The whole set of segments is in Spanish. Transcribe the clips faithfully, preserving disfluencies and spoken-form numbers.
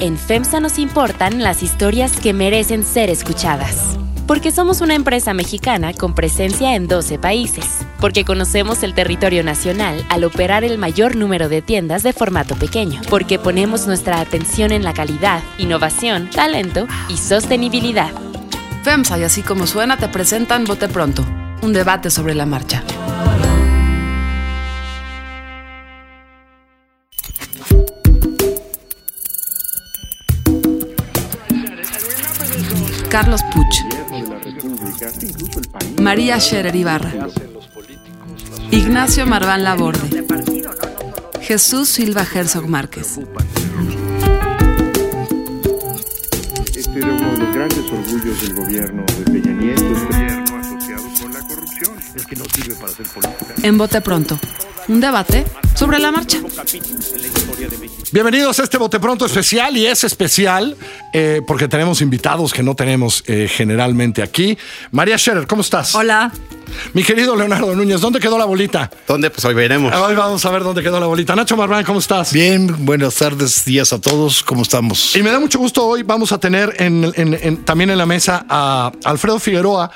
En FEMSA nos importan las historias que merecen ser escuchadas. Porque somos una empresa mexicana con presencia en doce países. Porque conocemos el territorio nacional al operar el mayor número de tiendas de formato pequeño. Porque ponemos nuestra atención en la calidad, innovación, talento y sostenibilidad. FEMSA y Así Como Suena te presentan Bote Pronto, un debate sobre la marcha. Carlos Puch, María Scherer Ibarra, Ignacio Marván Laborde, Jesús Silva Herzog Márquez. Este era uno de los grandes orgullos del gobierno de Peña Nieto, el gobierno asociado con la corrupción. Es que no sirve para hacer política. En Bote Pronto, un debate sobre la marcha. Bienvenidos a este Bote Pronto especial, y es especial eh, porque tenemos invitados que no tenemos eh, generalmente aquí. María Scherer, ¿cómo estás? Hola. Mi querido Leonardo Núñez, ¿dónde quedó la bolita? ¿Dónde? Pues hoy veremos. Hoy vamos a ver dónde quedó la bolita. Nacho Marván, ¿cómo estás? Bien, buenas tardes, días a todos, ¿cómo estamos? Y me da mucho gusto, hoy vamos a tener en, en, en, también en la mesa a Alfredo Figueroa,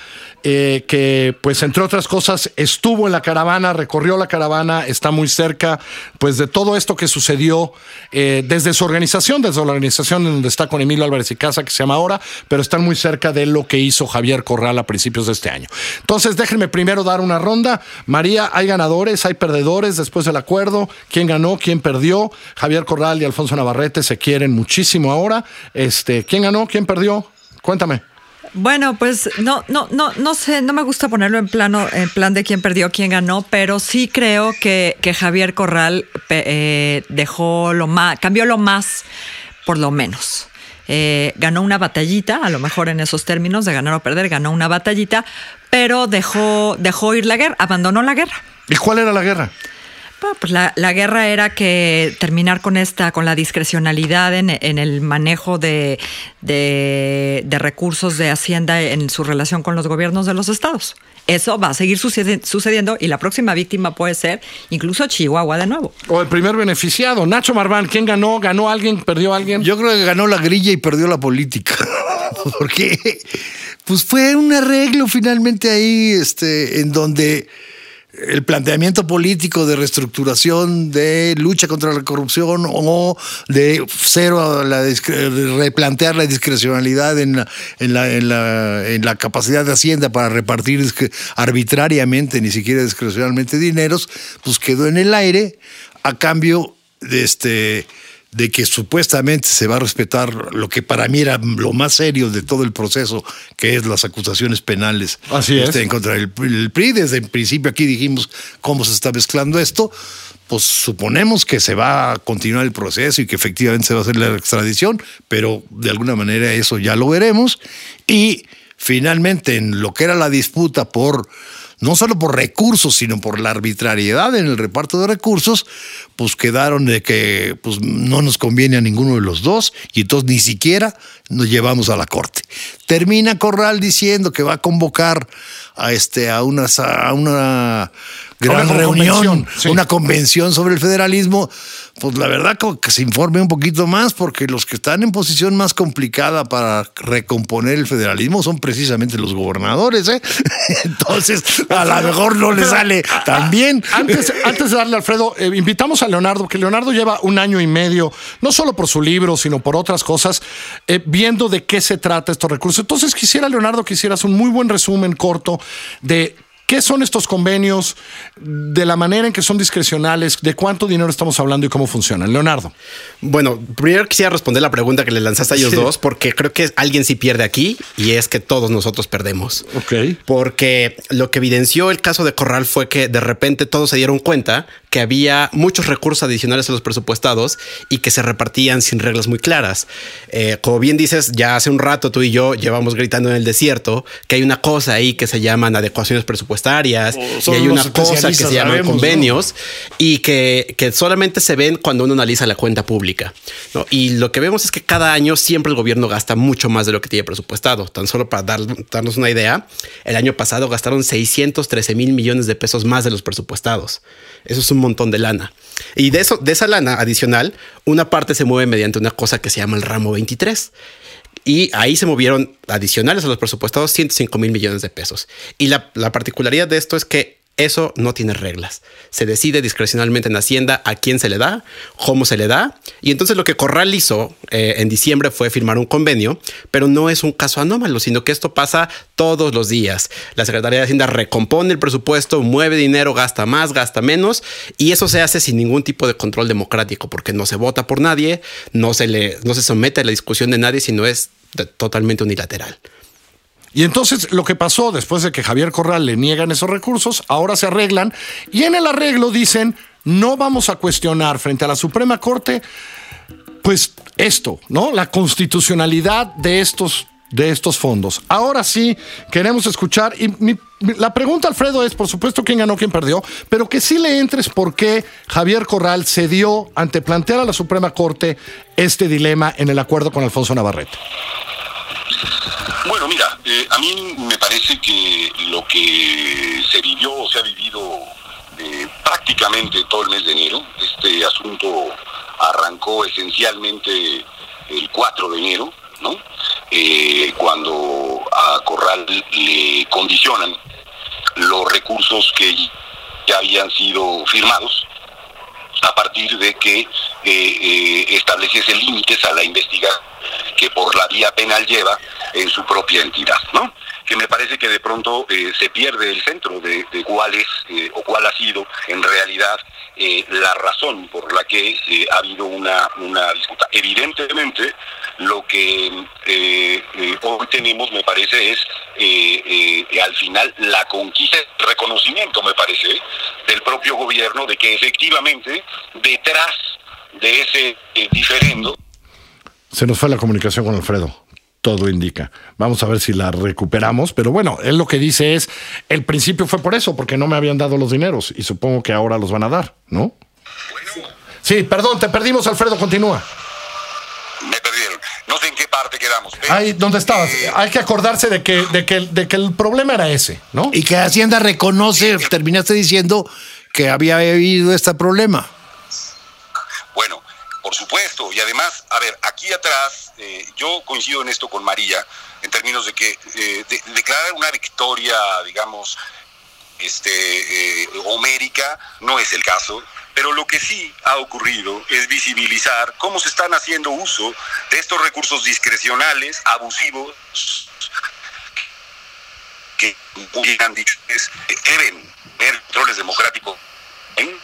eh, que pues entre otras cosas estuvo en la caravana, recorrió la caravana, está muy cerca pues de todo esto que sucedió eh, desde su organización, desde la organización donde está con Emilio Álvarez y Casa, que se llama ahora, pero están muy cerca de lo que hizo Javier Corral a principios de este año. Entonces déjenme primero dar una ronda. María, hay ganadores, hay perdedores después del acuerdo. ¿Quién ganó? ¿Quién perdió? Javier Corral y Alfonso Navarrete se quieren muchísimo ahora. Este, ¿quién ganó? ¿Quién perdió? Cuéntame. Bueno, pues no, no, no, no sé, no me gusta ponerlo en plano, en plan de quién perdió, quién ganó, pero sí creo que, que Javier Corral eh, dejó lo más, cambió lo más por lo menos. Eh, ganó una batallita, a lo mejor en esos términos de ganar o perder, ganó una batallita, pero dejó, dejó ir la guerra, abandonó la guerra. ¿Y cuál era la guerra? Bueno, pues la, la guerra era que terminar con esta, con la discrecionalidad en, en el manejo de, de, de recursos de Hacienda en su relación con los gobiernos de los estados. Eso va a seguir sucediendo y la próxima víctima puede ser incluso Chihuahua de nuevo. O el primer beneficiado. Nacho Marván, ¿quién ganó? ¿Ganó alguien? ¿Perdió alguien? Yo creo que ganó la grilla y perdió la política. Porque pues fue un arreglo finalmente ahí, este, en donde el planteamiento político de reestructuración, de lucha contra la corrupción o de cero a la discre- replantear la discrecionalidad en la, en, la, en, la, en la capacidad de Hacienda para repartir discre- arbitrariamente, ni siquiera discrecionalmente, dineros, pues quedó en el aire a cambio de este... de que supuestamente se va a respetar lo que para mí era lo más serio de todo el proceso, que es las acusaciones penales. Así es. Este, en contra del P R I. Desde el principio aquí dijimos cómo se está mezclando esto. Pues suponemos que se va a continuar el proceso y que efectivamente se va a hacer la extradición, pero de alguna manera eso ya lo veremos. Y finalmente, en lo que era la disputa por, no solo por recursos, sino por la arbitrariedad en el reparto de recursos, pues quedaron de que pues, no nos conviene a ninguno de los dos y entonces ni siquiera nos llevamos a la corte. Termina Corral diciendo que va a convocar a, este, a, una, a una gran una reunión, convención, sí. una convención sobre el federalismo. Pues la verdad que se informe un poquito más, porque los que están en posición más complicada para recomponer el federalismo son precisamente los gobernadores, ¿eh? Entonces a lo mejor no le sale tan bien. Antes, antes de darle a Alfredo, eh, invitamos a Leonardo, que Leonardo lleva un año y medio, no solo por su libro, sino por otras cosas, eh, viendo de qué se trata estos recursos. Entonces quisiera, Leonardo, que hicieras un muy buen resumen corto de qué son estos convenios, de la manera en que son discrecionales, de cuánto dinero estamos hablando y cómo funcionan. Leonardo. Bueno, primero quisiera responder la pregunta que le lanzaste a ellos sí. dos, porque creo que alguien sí pierde aquí, y es que todos nosotros perdemos. Ok. Porque lo que evidenció el caso de Corral fue que de repente todos se dieron cuenta que había muchos recursos adicionales a los presupuestados y que se repartían sin reglas muy claras. Eh, como bien dices, ya hace un rato tú y yo llevamos gritando en el desierto que hay una cosa ahí que se llaman adecuaciones presupuestarias presupuestarias y hay una cosa que se llaman sabemos, convenios, ¿no? Y que, que solamente se ven cuando uno analiza la cuenta pública, ¿no? Y lo que vemos es que cada año siempre el gobierno gasta mucho más de lo que tiene presupuestado. Tan solo para dar, darnos una idea, el año pasado gastaron seiscientos trece mil millones de pesos más de los presupuestados. Eso es un montón de lana. Y de, eso, de esa lana adicional, una parte se mueve mediante una cosa que se llama el ramo veintitrés. Y ahí se movieron adicionales a los presupuestados ciento cinco mil millones de pesos. Y la, la particularidad de esto es que eso no tiene reglas. Se decide discrecionalmente en Hacienda a quién se le da, cómo se le da. Y entonces lo que Corral hizo eh, en diciembre fue firmar un convenio, pero no es un caso anómalo, sino que esto pasa todos los días. La Secretaría de Hacienda recompone el presupuesto, mueve dinero, gasta más, gasta menos, y eso se hace sin ningún tipo de control democrático, porque no se vota por nadie, no se le, no se somete a la discusión de nadie, sino es de, totalmente unilateral. Y entonces lo que pasó después de que Javier Corral le niegan esos recursos, ahora se arreglan y en el arreglo dicen no vamos a cuestionar frente a la Suprema Corte, pues esto, ¿no? La constitucionalidad de estos, de estos fondos. Ahora sí queremos escuchar y mi, la pregunta, Alfredo, es por supuesto quién ganó, quién perdió, pero que sí le entres por qué Javier Corral cedió ante plantear a la Suprema Corte este dilema en el acuerdo con Alfonso Navarrete. Bueno, mira, eh, a mí me parece que lo que se vivió o se ha vivido eh, prácticamente todo el mes de enero, este asunto arrancó esencialmente el cuatro de enero, ¿no? Eh, cuando a Corral le condicionan los recursos que ya habían sido firmados a partir de que eh, eh, estableciese límites a la investigación que por la vía penal lleva en su propia entidad, ¿no? Que me parece que de pronto eh, se pierde el centro de, de cuál es eh, o cuál ha sido en realidad eh, la razón por la que eh, ha habido una, una disputa. Evidentemente, lo que eh, eh, hoy tenemos, me parece, es eh, eh, al final la conquista, el reconocimiento, me parece, del propio gobierno de que efectivamente detrás de ese eh, diferendo. Se nos fue la comunicación con Alfredo, todo indica. Vamos a ver si la recuperamos, pero bueno, él lo que dice es, el principio fue por eso, porque no me habían dado los dineros, y supongo que ahora los van a dar, ¿no? Bueno. Sí, perdón, te perdimos, Alfredo, continúa. Me perdieron, no sé en qué parte quedamos. Pero... ahí, ¿dónde estabas? Eh... Hay que acordarse de que, de, que, de que el problema era ese, ¿no? Y que Hacienda reconoce, sí. Terminaste diciendo que había habido este problema. Bueno. Por supuesto, y además, a ver, aquí atrás, eh, yo coincido en esto con María, en términos de que eh, de, declarar una victoria, digamos, este, eh, homérica, no es el caso, pero lo que sí ha ocurrido es visibilizar cómo se están haciendo uso de estos recursos discrecionales, abusivos, que, han dicho, es, deben tener controles democráticos. ¿Eh?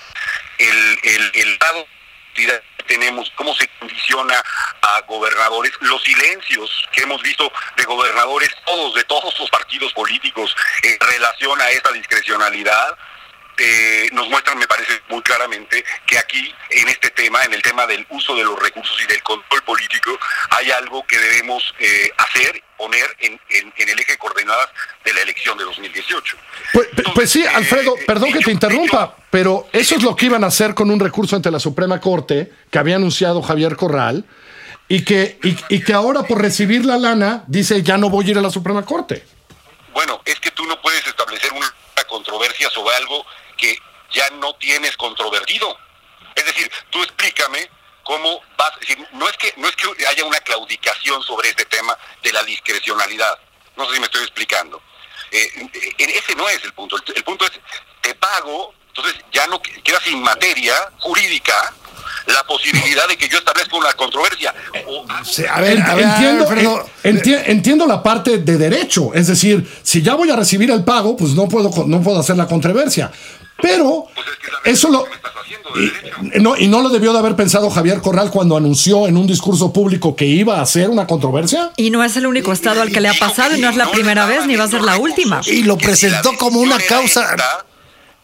El, el, el dado tenemos, cómo se condiciona a gobernadores, los silencios que hemos visto de gobernadores todos, de todos los partidos políticos en relación a esta discrecionalidad, eh, nos muestran, me parece muy claramente, que aquí en este tema, en el tema del uso de los recursos y del control político, hay algo que debemos eh, hacer, poner en, en, en el eje de coordenadas de la elección de dos mil dieciocho. Pues, Entonces, pues sí, Alfredo, eh, perdón eh, que te yo, interrumpa, yo, pero eso es lo que iban a hacer con un recurso ante la Suprema Corte que había anunciado Javier Corral y que, y, y que ahora por recibir la lana dice ya no voy a ir a la Suprema Corte. Bueno, es que tú no puedes establecer una controversia sobre algo que ya no tienes controvertido. Es decir, tú explícame cómo vas, es decir, no es que no es que haya una claudicación sobre este tema de la discrecionalidad. No sé si me estoy explicando. Eh, ese no es el punto. El, el punto es te pago, entonces ya no queda sin materia jurídica la posibilidad de que yo establezca una controversia. O... A ver, a ver, entiendo, Alfredo, enti entiendo la parte de derecho, es decir, si ya voy a recibir el pago, pues no puedo no puedo hacer la controversia. Pero pues es que eso lo, lo de y, no, y no lo debió de haber pensado Javier Corral cuando anunció en un discurso público que iba a hacer una controversia. Y no es el único estado al que le ha pasado, y no es la primera vez ni va a ser la última. Y lo presentó como una causa.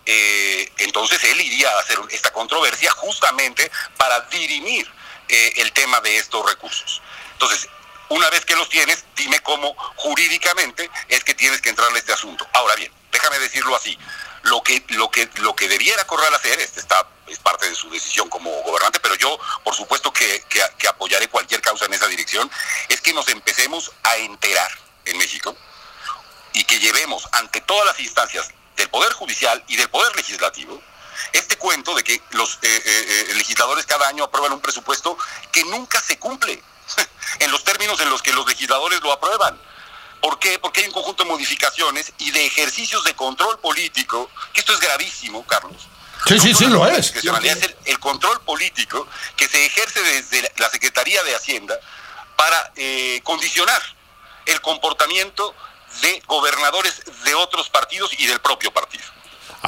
Eh, entonces él iría a hacer esta controversia justamente para dirimir eh, el tema de estos recursos. Entonces, una vez que los tienes, dime cómo jurídicamente es que tienes que entrarle a este asunto. Ahora bien, déjame decirlo así. Lo que, lo que, lo que debiera Corral hacer, este está, es parte de su decisión como gobernante, pero yo, por supuesto, que, que, que apoyaré cualquier causa en esa dirección, es que nos empecemos a enterar en México y que llevemos ante todas las instancias del Poder Judicial y del Poder Legislativo este cuento de que los eh, eh, legisladores cada año aprueban un presupuesto que nunca se cumple en los términos en los que los legisladores lo aprueban. ¿Por qué? Porque hay un conjunto de modificaciones y de ejercicios de control político, que esto es gravísimo, Carlos. Sí, no sí, sí, lo es. Es el, el control político que se ejerce desde la Secretaría de Hacienda para eh, condicionar el comportamiento de gobernadores de otros partidos y del propio partido.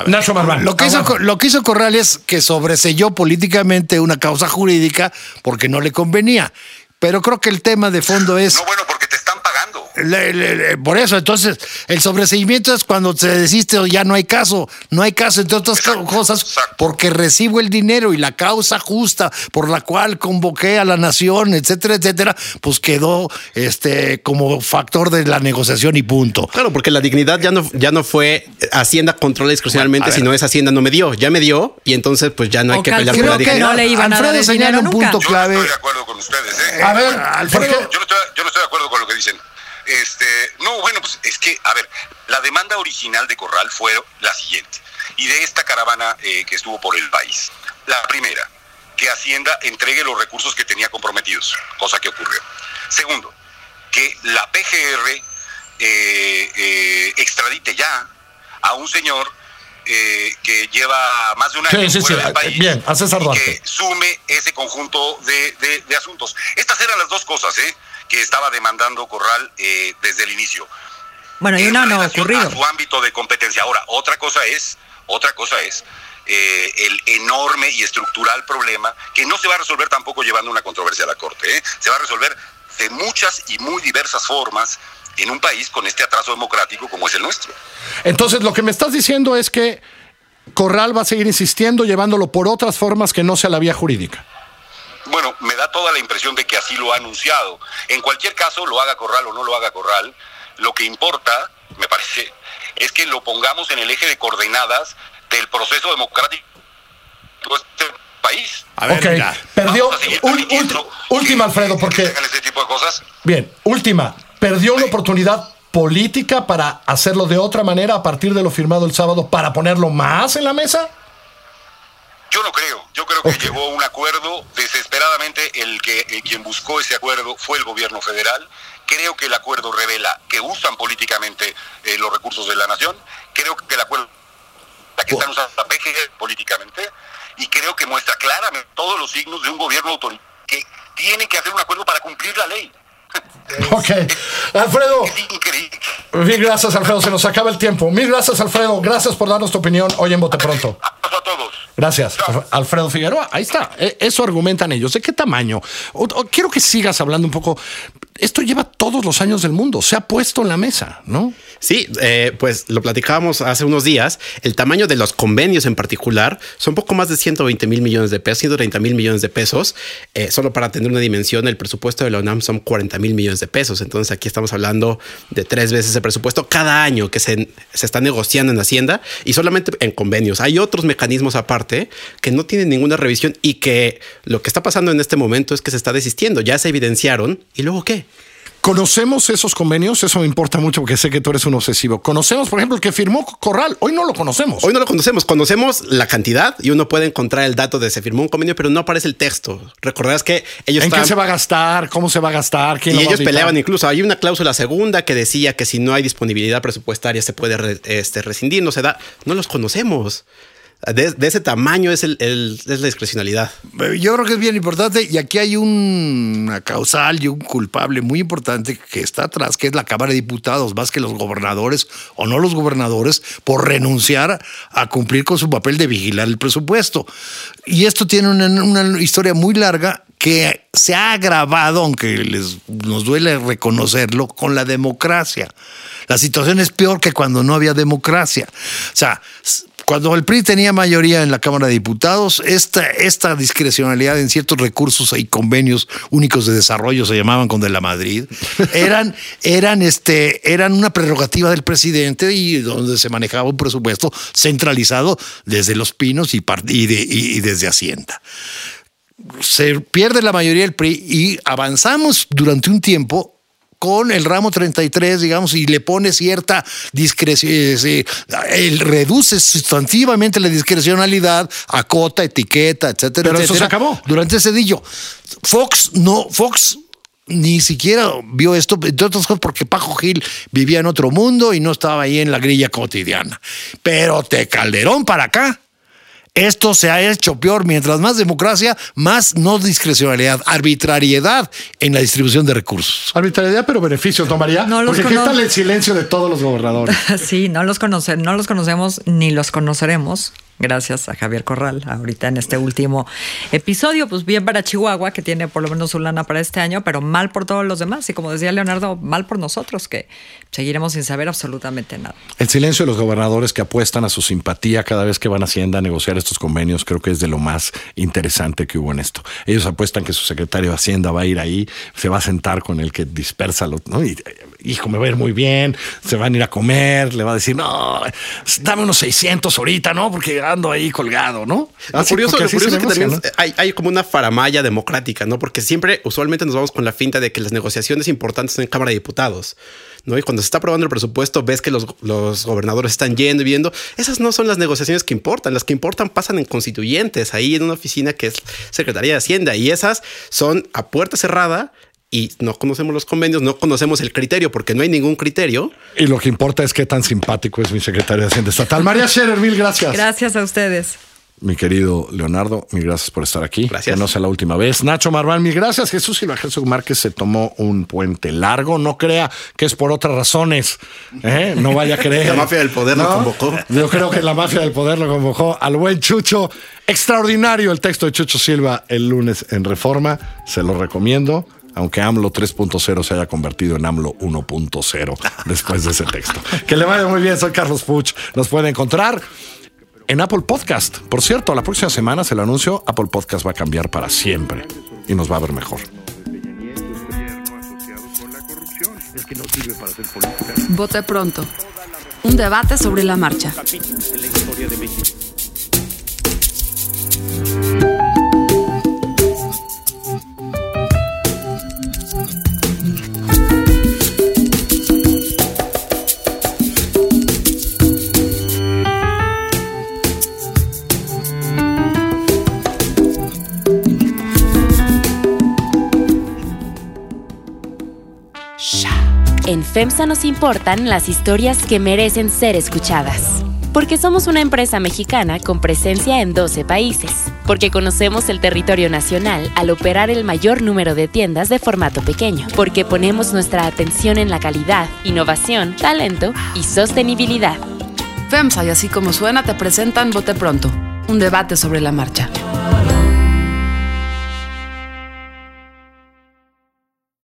Nacho Marván. Lo que, hizo, lo que hizo Corral es que sobreselló políticamente una causa jurídica porque no le convenía. Pero creo que el tema de fondo es... No, bueno, porque te están pagando. Le, le, le, por eso, entonces, el sobreseimiento es cuando te desiste o ya no hay caso. No hay caso, entre otras exacto, cosas, exacto. Porque recibo el dinero y la causa justa por la cual convoqué a la nación, etcétera, etcétera, pues quedó este como factor de la negociación y punto. Claro, porque la dignidad ya no, ya no fue Hacienda controla discrecionalmente, bueno, sino es Hacienda no me dio, ya me dio, y entonces pues ya no hay okay, que pelear por la dignidad. No le iban a dar Alfredo señala un punto yo clave. No estoy de acuerdo con ustedes, ¿eh? A ver, Alfredo. Yo, yo, no estoy, yo no estoy de acuerdo con lo que dicen. Este, no, bueno, pues es que, a ver, la demanda original de Corral fue la siguiente, y de esta caravana eh, que estuvo por el país. La primera, que Hacienda entregue los recursos que tenía comprometidos, cosa que ocurrió. Segundo, que la P G R eh, eh, extradite ya a un señor Eh, que lleva más de un año sí, sí, fuera sí, del país bien, a César Duarte. Que sume ese conjunto de, de, de asuntos. Estas eran las dos cosas eh, que estaba demandando Corral eh, desde el inicio. Bueno, y no, no ha ocurrido. A su ámbito de competencia. Ahora, otra cosa es, otra cosa es eh, el enorme y estructural problema que no se va a resolver tampoco llevando una controversia a la Corte. Eh. Se va a resolver de muchas y muy diversas formas en un país con este atraso democrático como es el nuestro. Entonces, lo que me estás diciendo es que Corral va a seguir insistiendo, llevándolo por otras formas que no sea la vía jurídica. Bueno, me da toda la impresión de que así lo ha anunciado. En cualquier caso, lo haga Corral o no lo haga Corral, lo que importa, me parece, es que lo pongamos en el eje de coordenadas del proceso democrático de este país. A ver, okay. Perdió. Un, un, última, que, Alfredo, porque... Que dejan ese tipo de cosas. Bien, última. Perdió una oportunidad política para hacerlo de otra manera a partir de lo firmado el sábado para ponerlo más en la mesa. Yo no creo, yo creo que okay. llegó a un acuerdo desesperadamente. El que el quien buscó ese acuerdo fue el gobierno federal. Creo que el acuerdo revela que usan políticamente eh, los recursos de la nación. Creo que el acuerdo la que están usando la P G E políticamente y creo que muestra claramente todos los signos de un gobierno autoritario que tiene que hacer un acuerdo para cumplir la ley. Ok, Alfredo, mil gracias, Alfredo, se nos acaba el tiempo. Mil gracias, Alfredo, gracias por darnos tu opinión hoy en Bote Pronto. A todos. Gracias, Alfredo Figueroa, ahí está, eso argumentan ellos. ¿De qué tamaño? O, o, quiero que sigas hablando un poco. Esto lleva todos los años del mundo, se ha puesto en la mesa, ¿no? Sí, eh, pues lo platicábamos hace unos días, el tamaño de los convenios en particular son poco más de ciento veinte mil millones de pesos, ciento treinta mil millones de pesos, eh, solo para tener una dimensión, el presupuesto de la UNAM son cuarenta mil millones de pesos, entonces aquí estamos hablando de tres veces el presupuesto cada año que se, se está negociando en Hacienda y solamente en convenios. Hay otros mecanismos aparte que no tienen ninguna revisión y que lo que está pasando en este momento es que se está desistiendo, ya se evidenciaron y luego ¿qué? ¿Conocemos esos convenios? Eso me importa mucho porque sé que tú eres un obsesivo. ¿Conocemos, por ejemplo, el que firmó Corral? Hoy no lo conocemos. Hoy no lo conocemos. Conocemos la cantidad y uno puede encontrar el dato de se firmó un convenio, pero no aparece el texto. Recordarás que ellos... ¿En estaban... qué se va a gastar? ¿Cómo se va a gastar? ¿Quién y ellos peleaban incluso. Hay una cláusula segunda que decía que si no hay disponibilidad presupuestaria se puede re, este, rescindir, no se da. No los conocemos. De, de ese tamaño es, el, el, es la discrecionalidad. Yo creo que es bien importante y aquí hay un, una causal y un culpable muy importante que está atrás, que es la Cámara de Diputados, más que los gobernadores o no los gobernadores, por renunciar a cumplir con su papel de vigilar el presupuesto. Y esto tiene una, una historia muy larga que se ha agravado, aunque les, nos duele reconocerlo, con la democracia. La situación es peor que cuando no había democracia. O sea, Cuando el P R I tenía mayoría en la Cámara de Diputados, esta, esta discrecionalidad en ciertos recursos y convenios únicos de desarrollo, se llamaban, con De la Madrid, eran, eran, este, eran una prerrogativa del presidente, y donde se manejaba un presupuesto centralizado desde Los Pinos y, y, de, y desde Hacienda. Se pierde la mayoría del P R I y avanzamos durante un tiempo con el ramo treinta y tres, digamos, y le pone cierta discreción, eh, él reduce sustantivamente la discrecionalidad, acota, etiqueta, etcétera. Pero etcétera, eso se acabó. Durante ese dillo. Fox no, Fox ni siquiera vio esto, entre otras cosas porque Paco Gil vivía en otro mundo y no estaba ahí en la grilla cotidiana. Pero te Calderón para acá, esto se ha hecho peor. Mientras más democracia, más no discrecionalidad, arbitrariedad en la distribución de recursos. Arbitrariedad, pero beneficio, ¿no, María? No los Porque cono... ¿qué tal el silencio de todos los gobernadores? Sí, no los, conoce... no los conocemos ni los conoceremos. Gracias a Javier Corral, ahorita en este último episodio. Pues bien para Chihuahua, que tiene por lo menos su lana para este año, pero mal por todos los demás. Y como decía Leonardo, mal por nosotros, que seguiremos sin saber absolutamente nada. El silencio de los gobernadores que apuestan a su simpatía cada vez que van a Hacienda a negociar estos convenios, creo que es de lo más interesante que hubo en esto. Ellos apuestan que su secretario de Hacienda va a ir ahí, se va a sentar con el que dispersa los, ¿no? Y, hijo, me va a ir muy bien, se van a ir a comer, le va a decir, no, dame unos seiscientos ahorita, ¿no? Porque ando ahí colgado, ¿no? Lo curioso, lo curioso es que también ¿no? hay, hay como una faramalla democrática, ¿no? Porque siempre, usualmente nos vamos con la finta de que las negociaciones importantes son en Cámara de Diputados, ¿no? Y cuando se está aprobando el presupuesto, ves que los, los gobernadores están yendo y viendo. Esas no son las negociaciones que importan. Las que importan pasan en constituyentes, ahí en una oficina que es Secretaría de Hacienda. Y esas son a puerta cerrada. Y no conocemos los convenios, no conocemos el criterio, porque no hay ningún criterio. Y lo que importa es qué tan simpático es mi secretaria de Hacienda Estatal. María Scherer, mil gracias. Gracias a ustedes. Mi querido Leonardo, mil gracias por estar aquí. Gracias. Que no sea la última vez. Nacho Marván, mil gracias. Jesús Silva Herzog Márquez se tomó un puente largo. No crea que es por otras razones. ¿Eh? No vaya a creer. La mafia del poder ¿No? lo convocó. Yo creo que la mafia del poder lo convocó al buen Chucho. Extraordinario el texto de Chucho Silva el lunes en Reforma. Se lo recomiendo. Aunque AMLO tres punto cero se haya convertido en AMLO uno punto cero después de ese texto. Que le vaya muy bien, soy Carlos Puch. Nos pueden encontrar en Apple Podcast. Por cierto, la próxima semana, se lo anuncio, Apple Podcast va a cambiar para siempre y nos va a ver mejor. Bote Pronto. Un debate sobre la marcha. En FEMSA nos importan las historias que merecen ser escuchadas. Porque somos una empresa mexicana con presencia en doce países. Porque conocemos el territorio nacional al operar el mayor número de tiendas de formato pequeño. Porque ponemos nuestra atención en la calidad, innovación, talento y sostenibilidad. FEMSA, y así como suena, te presentan Bote Pronto. Un debate sobre la marcha.